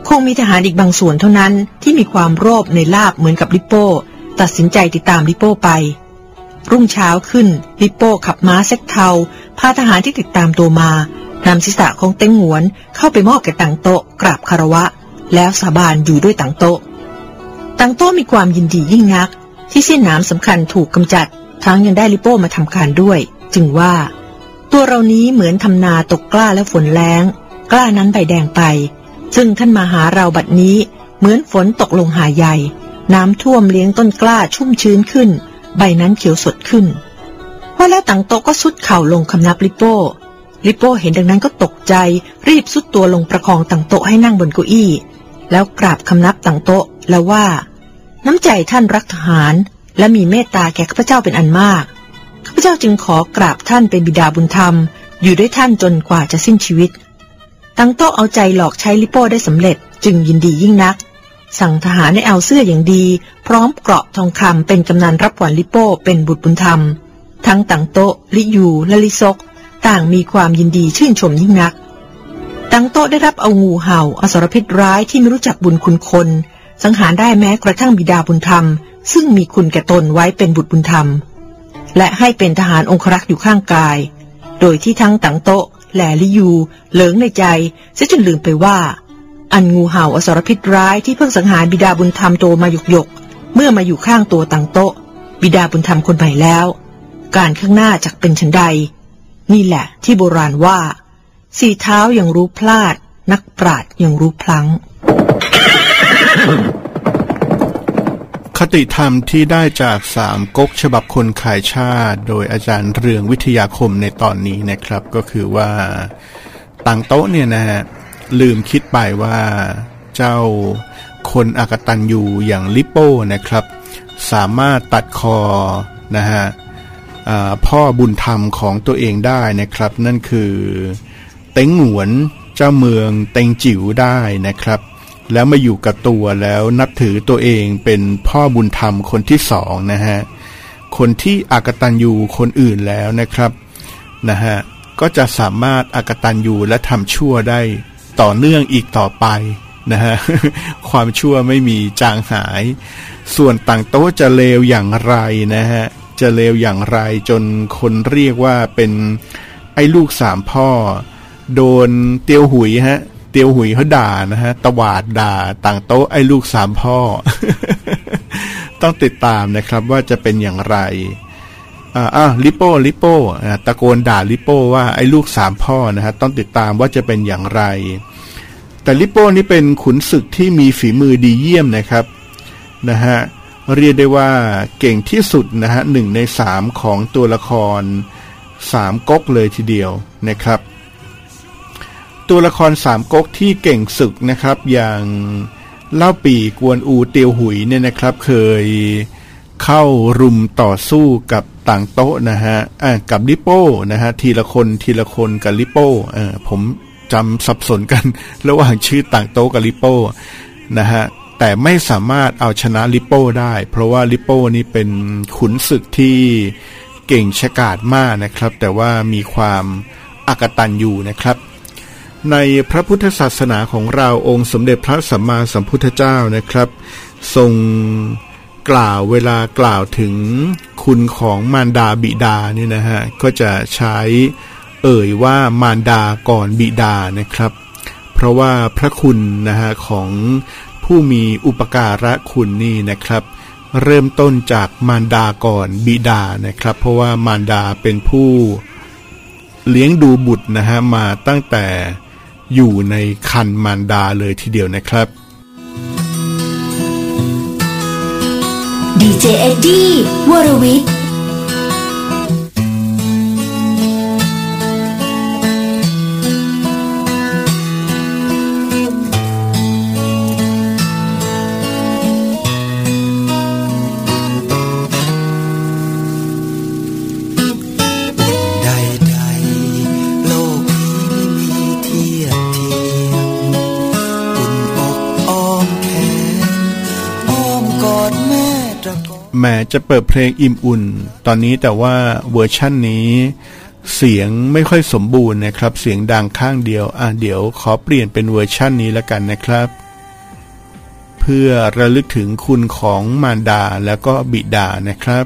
คงมีทหารอีกบางส่วนเท่านั้นที่มีความโลภในลาภเหมือนกับลิโป้ตัดสินใจติดตามลิโป้ไปรุ่งเช้าขึ้นลิโป้ขับม้าแซกเทาพาทหารที่ติดตามตัวมานำศีรษะของเต้งหวนเข้าไปมอบแก่ตังโตะกราบคารวะแล้วสาบานอยู่ด้วยตังโตะตังโตะมีความยินดียิ่งนักที่เส้นหนามสำคัญถูกกำจัดทั้งยังได้ลิโป้มาทำการด้วยจึงว่าตัวเรานี้เหมือนทำนาตกกล้าและฝนแล้งกล้านั้นใบแดงไปซึ่งท่านมาหาเราบัดนี้เหมือนฝนตกลงหาใหญ่น้ำท่วมเลี้ยงต้นกล้าชุ่มชื้นขึ้นใบนั้นเขียวสดขึ้นว่าแล้วตังโตะก็ซุดเข่าลงคำนับลิโป้ลิโป้เห็นดังนั้นก็ตกใจรีบซุดตัวลงประคองตังโตะให้นั่งบนเก้าอี้แล้วกราบคำนับตังโตะแล้วว่าน้ำใจท่านรักทหารและมีเมตตาแก่ข้าพเจ้าเป็นอันมากข้าพเจ้าจึงขอกราบท่านเป็นบิดาบุญธรรมอยู่ด้วยท่านจนกว่าจะสิ้นชีวิตตังโตะเอาใจหลอกใช้ลิโป้ได้สำเร็จจึงยินดียิ่งนักสั่งทหารให้เอาเสื้ออย่างดีพร้อมเกราะทองคำเป็นกำนันรับขวัญลิโป้เป็นบุตรบุญธรรมทั้งตังโตะลิยูและลิซกต่างมีความยินดีชื่นชมยิ่งนักตังโตะได้รับเอางูเห่าอสรพิษร้ายที่ไม่รู้จักบุญคุณคนสังหารได้แม้กระทั่งบิดาบุญธรรมซึ่งมีคุณแก่ตนไว้เป็นบุตรบุญธรรมและให้เป็นทหารองครักษ์อยู่ข้างกายโดยที่ทั้งตังโตะและลิยูเหลิงในใจเสียจนลืมไปว่าอันงูเห่าอสรพิษร้ายที่เพิ่งสังหารบิดาบุญธรรมโตมาหยกหยกเมื่อมาอยู่ข้างตัวตังโตะบิดาบุญธรรมคนใหม่แล้วการข้างหน้าจักเป็นฉันใดนี่แหละที่โบราณว่าสี่เท้ายังรู้พลาดนักปราชญ์ยังรู้พลั้งคติธรรมที่ได้จากสามก๊กฉบับคนขายชาติโดยอาจารย์เรืองวิทยาคมในตอนนี้นะครับก็คือว่าตังโตะเนี่ยนะฮะลืมคิดไปว่าเจ้าคนอกตัญญูอย่างลิโป้นะครับสามารถตัดคอนะฮะพ่อบุญธรรมของตัวเองได้นะครับนั่นคือเต็งหวนเจ้าเมืองเต็งจิ๋วได้นะครับแล้วมาอยู่กับตัวแล้วนับถือตัวเองเป็นพ่อบุญธรรมคนที่สองนะฮะคนที่อกตัญญูคนอื่นแล้วนะครับนะฮะก็จะสามารถอกตัญญูและทำชั่วได้ต่อเนื่องอีกต่อไปนะฮะความชั่วไม่มีจางหายส่วนตังโตะจะเลวอย่างไรนะฮะจะเลวอย่างไรจนคนเรียกว่าเป็นไอ้ลูกสามพ่อโดนเตียวหุยฮะเตียวหุยเขาด่านะฮะตวาดด่าตังโตะไอ้ลูกสามพ่อ ต้องติดตามนะครับว่าจะเป็นอย่างไรอ่าลิโป้ลิโป้ตะโกนด่าลิโป้ว่าไอ้ลูกสามพ่อนะฮะต้องติดตามว่าจะเป็นอย่างไรแต่ลิโป้นี่เป็นขุนศึกที่มีฝีมือดีเยี่ยมนะครับนะฮะเรียกได้ว่าเก่งที่สุดนะฮะหนึ่งในสามของตัวละครสามก๊กเลยทีเดียวนะครับ ตัวละครสามก๊กที่เก่งศึกนะครับอย่างเล่าปี่กวนอูเตียวหุยเนี่ยนะครับเคยเข้ารุมต่อสู้กับต่างโต๊ะนะฮะอ่ากับลิโป้นะฮะทีละคนทีละคนกับลิโป้เออผมจำสับสนกันระหว่างชื่อต่างโต๊ะกับลิโป้นะฮะแต่ไม่สามารถเอาชนะลิโป้ได้เพราะว่าลิโป้นี่เป็นขุนศึกที่เก่งฉกาจมากนะครับแต่ว่ามีความอกตัญญูอยู่นะครับในพระพุทธศาสนาของเราองค์สมเด็จพระสัมมาสัมพุทธเจ้านะครับทรงกล่าวเวลากล่าวถึงคุณของมารดาบิดาเนี่ยนะฮะก็จะใช้เอ่ยว่ามารดาก่อนบิดานะครับเพราะว่าพระคุณนะฮะของผู้มีอุปการะคุณนี่นะครับเริ่มต้นจากมารดาก่อนบิดานะครับเพราะว่ามารดาเป็นผู้เลี้ยงดูบุตรนะฮะมาตั้งแต่อยู่ในครรภ์มารดาเลยทีเดียวนะครับดีเจเอ็ดดี้วรวิทย์แม้จะเปิดเพลงอิ่มอุ่นตอนนี้แต่ว่าเวอร์ชั่นนี้เสียงไม่ค่อยสมบูรณ์นะครับเสียงดังข้างเดียวอ่ะเดี๋ยวขอเปลี่ยนเป็นเวอร์ชั่นนี้ละกันนะครับเพื่อระลึกถึงคุณของมารดาแล้วก็บิดานะครับ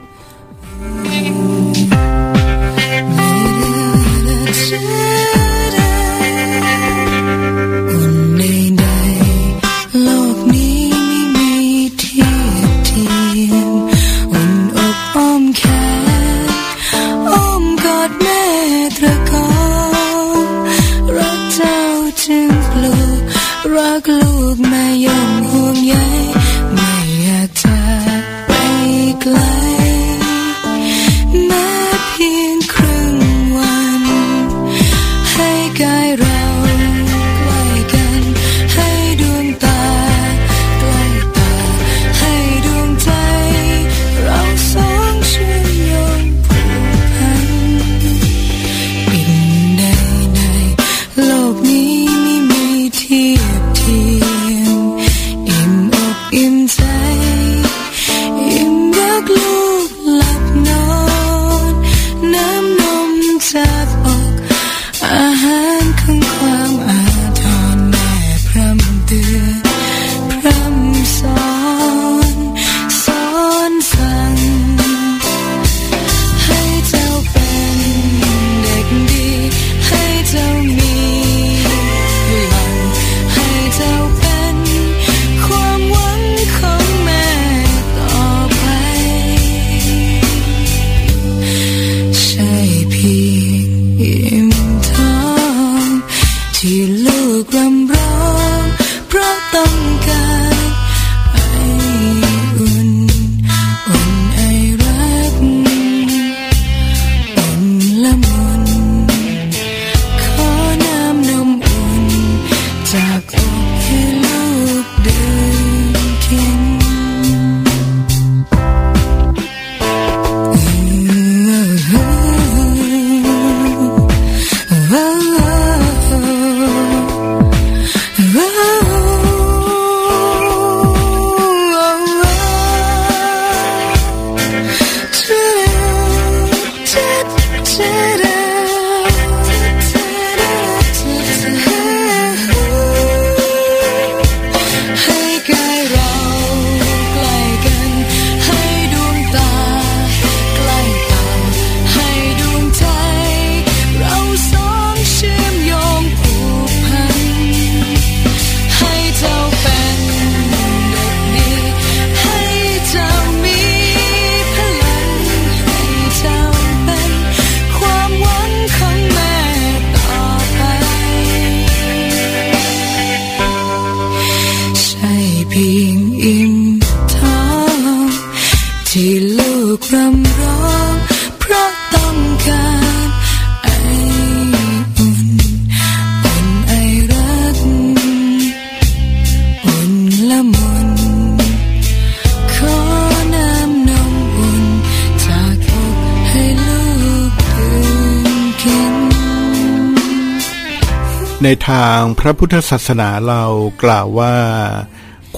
ในทางพระพุทธศาสนาเรากล่าวว่า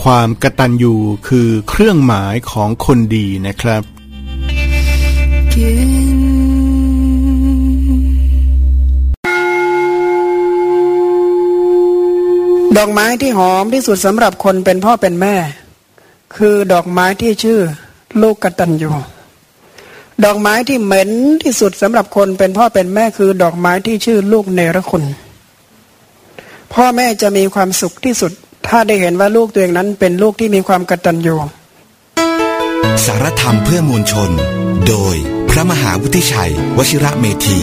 ความกตัญญูคือเครื่องหมายของคนดีนะครับดอกไม้ที่หอมที่สุดสำหรับคนเป็นพ่อเป็นแม่คือดอกไม้ที่ชื่อลูกกตัญญูดอกไม้ที่เหม็นที่สุดสำหรับคนเป็นพ่อเป็นแม่คือดอกไม้ที่ชื่อลูกเนรคุณพ่อแม่จะมีความสุขที่สุดถ้าได้เห็นว่าลูกตัวเองนั้นเป็นลูกที่มีความกตัญญูสารธรรมเพื่อมวลชนโดยพระมหาวุฒิชัยวชิระเมธี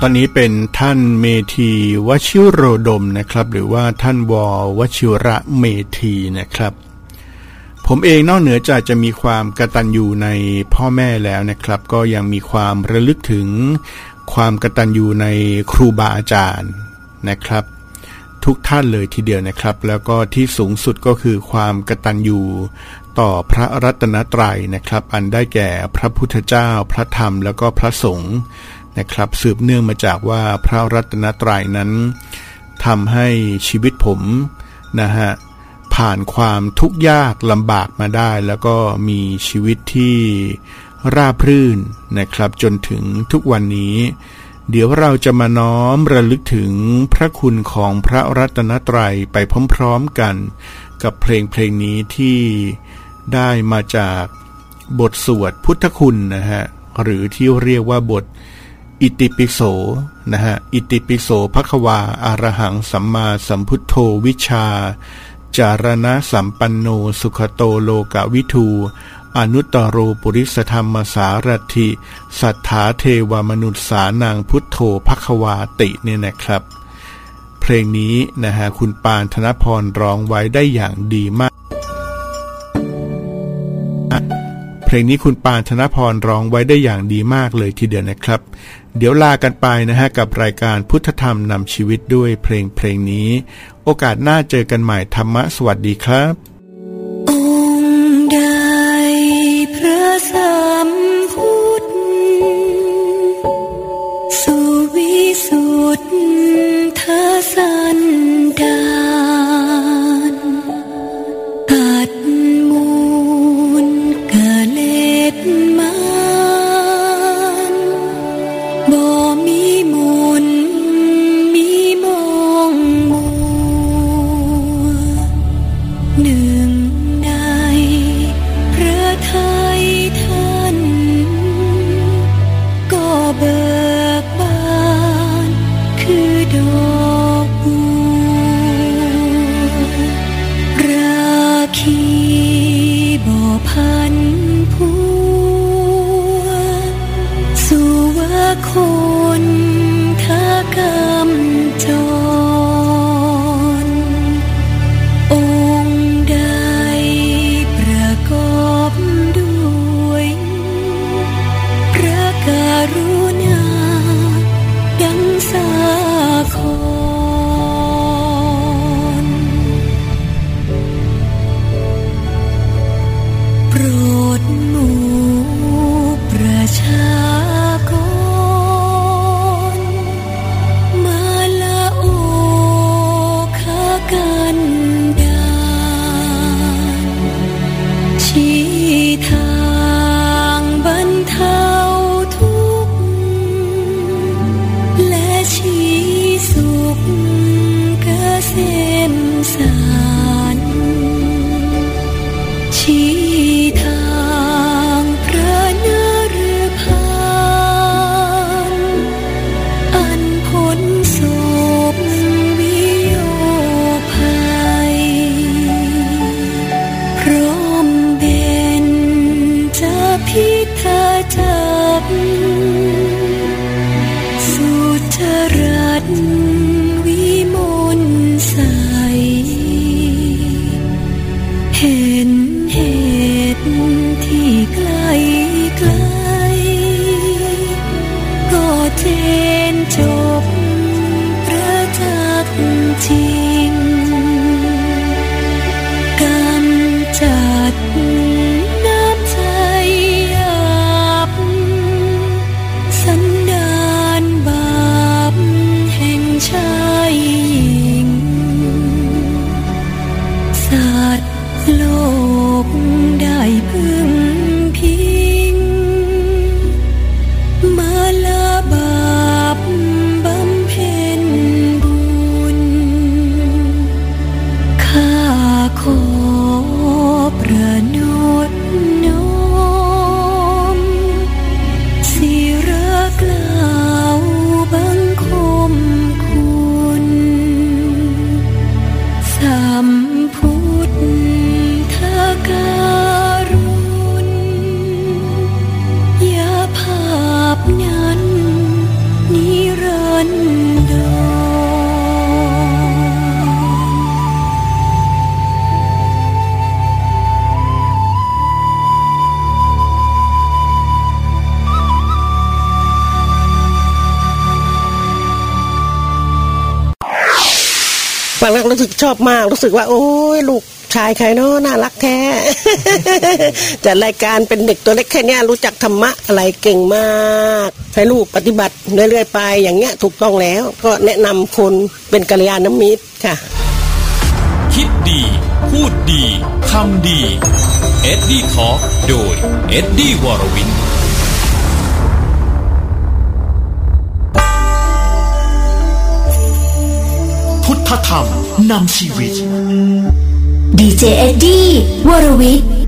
ตอนนี้เป็นท่านเมธีวชิโรดมนะครับหรือว่าท่านววชิระเมธีนะครับผมเองนอกเหนือจากจะมีความกตัญญูในพ่อแม่แล้วนะครับก็ยังมีความระลึกถึงความกตัญญูในครูบาอาจารย์นะครับทุกท่านเลยทีเดียวนะครับแล้วก็ที่สูงสุดก็คือความกตัญญูต่อพระรัตนตรัยนะครับอันได้แก่พระพุทธเจ้าพระธรรมแล้วก็พระสงฆ์นะครับสืบเนื่องมาจากว่าพระรัตนตรัยนั้นทำให้ชีวิตผมนะฮะผ่านความทุกข์ยากลำบากมาได้แล้วก็มีชีวิตที่ราบรื่นนะครับจนถึงทุกวันนี้เดี๋ยวเราจะมาน้อมระลึกถึงพระคุณของพระรัตนตรัยไปพร้อมๆกันกับเพลงเพลงนี้ที่ได้มาจากบทสวดพุทธคุณนะฮะหรือที่เรียกว่าบทอิติปิโสนะฮะอิติปิโสภควาอะระหังสัมมาสัมพุทโธวิชชาจารณะสัมปันโนสุขโตโลกวิทูอนุตตโรปุริสธรรมสารถิสัทธาเทวมนุษสานางพุทโธภควาติเนี่ยนะครับเพลงนี้นะฮะคุณปานธนพรร้องไว้ได้อย่างดีมากเพลงนี้คุณปานธนพรร้องไว้ได้อย่างดีมากเลยทีเดียวนะครับเดี๋ยวลากันไปนะฮะกับรายการพุทธธรรมนำชีวิตด้วยเพลงเพลงนี้โอกาสหน้าเจอกันใหม่ธรรมะสวัสดีครับองค์ใดพระสัมพุทธสุวิสุทธสันดานตัดมูลกะเลดมา สัตว์โลกได้พึ่งพิงมาลาบาปบำเพ็ญบุญข้าขอประนมน้อมศิระกล่าวบังคมคุณสัมพุทธการุณยาภาพนั้นนิรันดรฟังแล้วรู้สึกชอบมากรู้สึกว่าโอ้ยลูกชายใครเนาะน่ารักแท้ จัดรายการเป็นเด็กตัวเล็กแค่เนี้ยรู้จักธรรมะอะไรเก่งมากให้ลูกปฏิบัติเรื่อยๆไปอย่างเงี้ยถูกต้องแล้วก็แนะนำคนเป็นกัลยาณมิตรค่ะคิดดีพูดดีทำดีเอ็ดดี้ทอล์คโดยเอ็ดดี้วรวินพุทธธรรมนำชีวิต ดี เจ เอ็ดดี้ วรวิทย์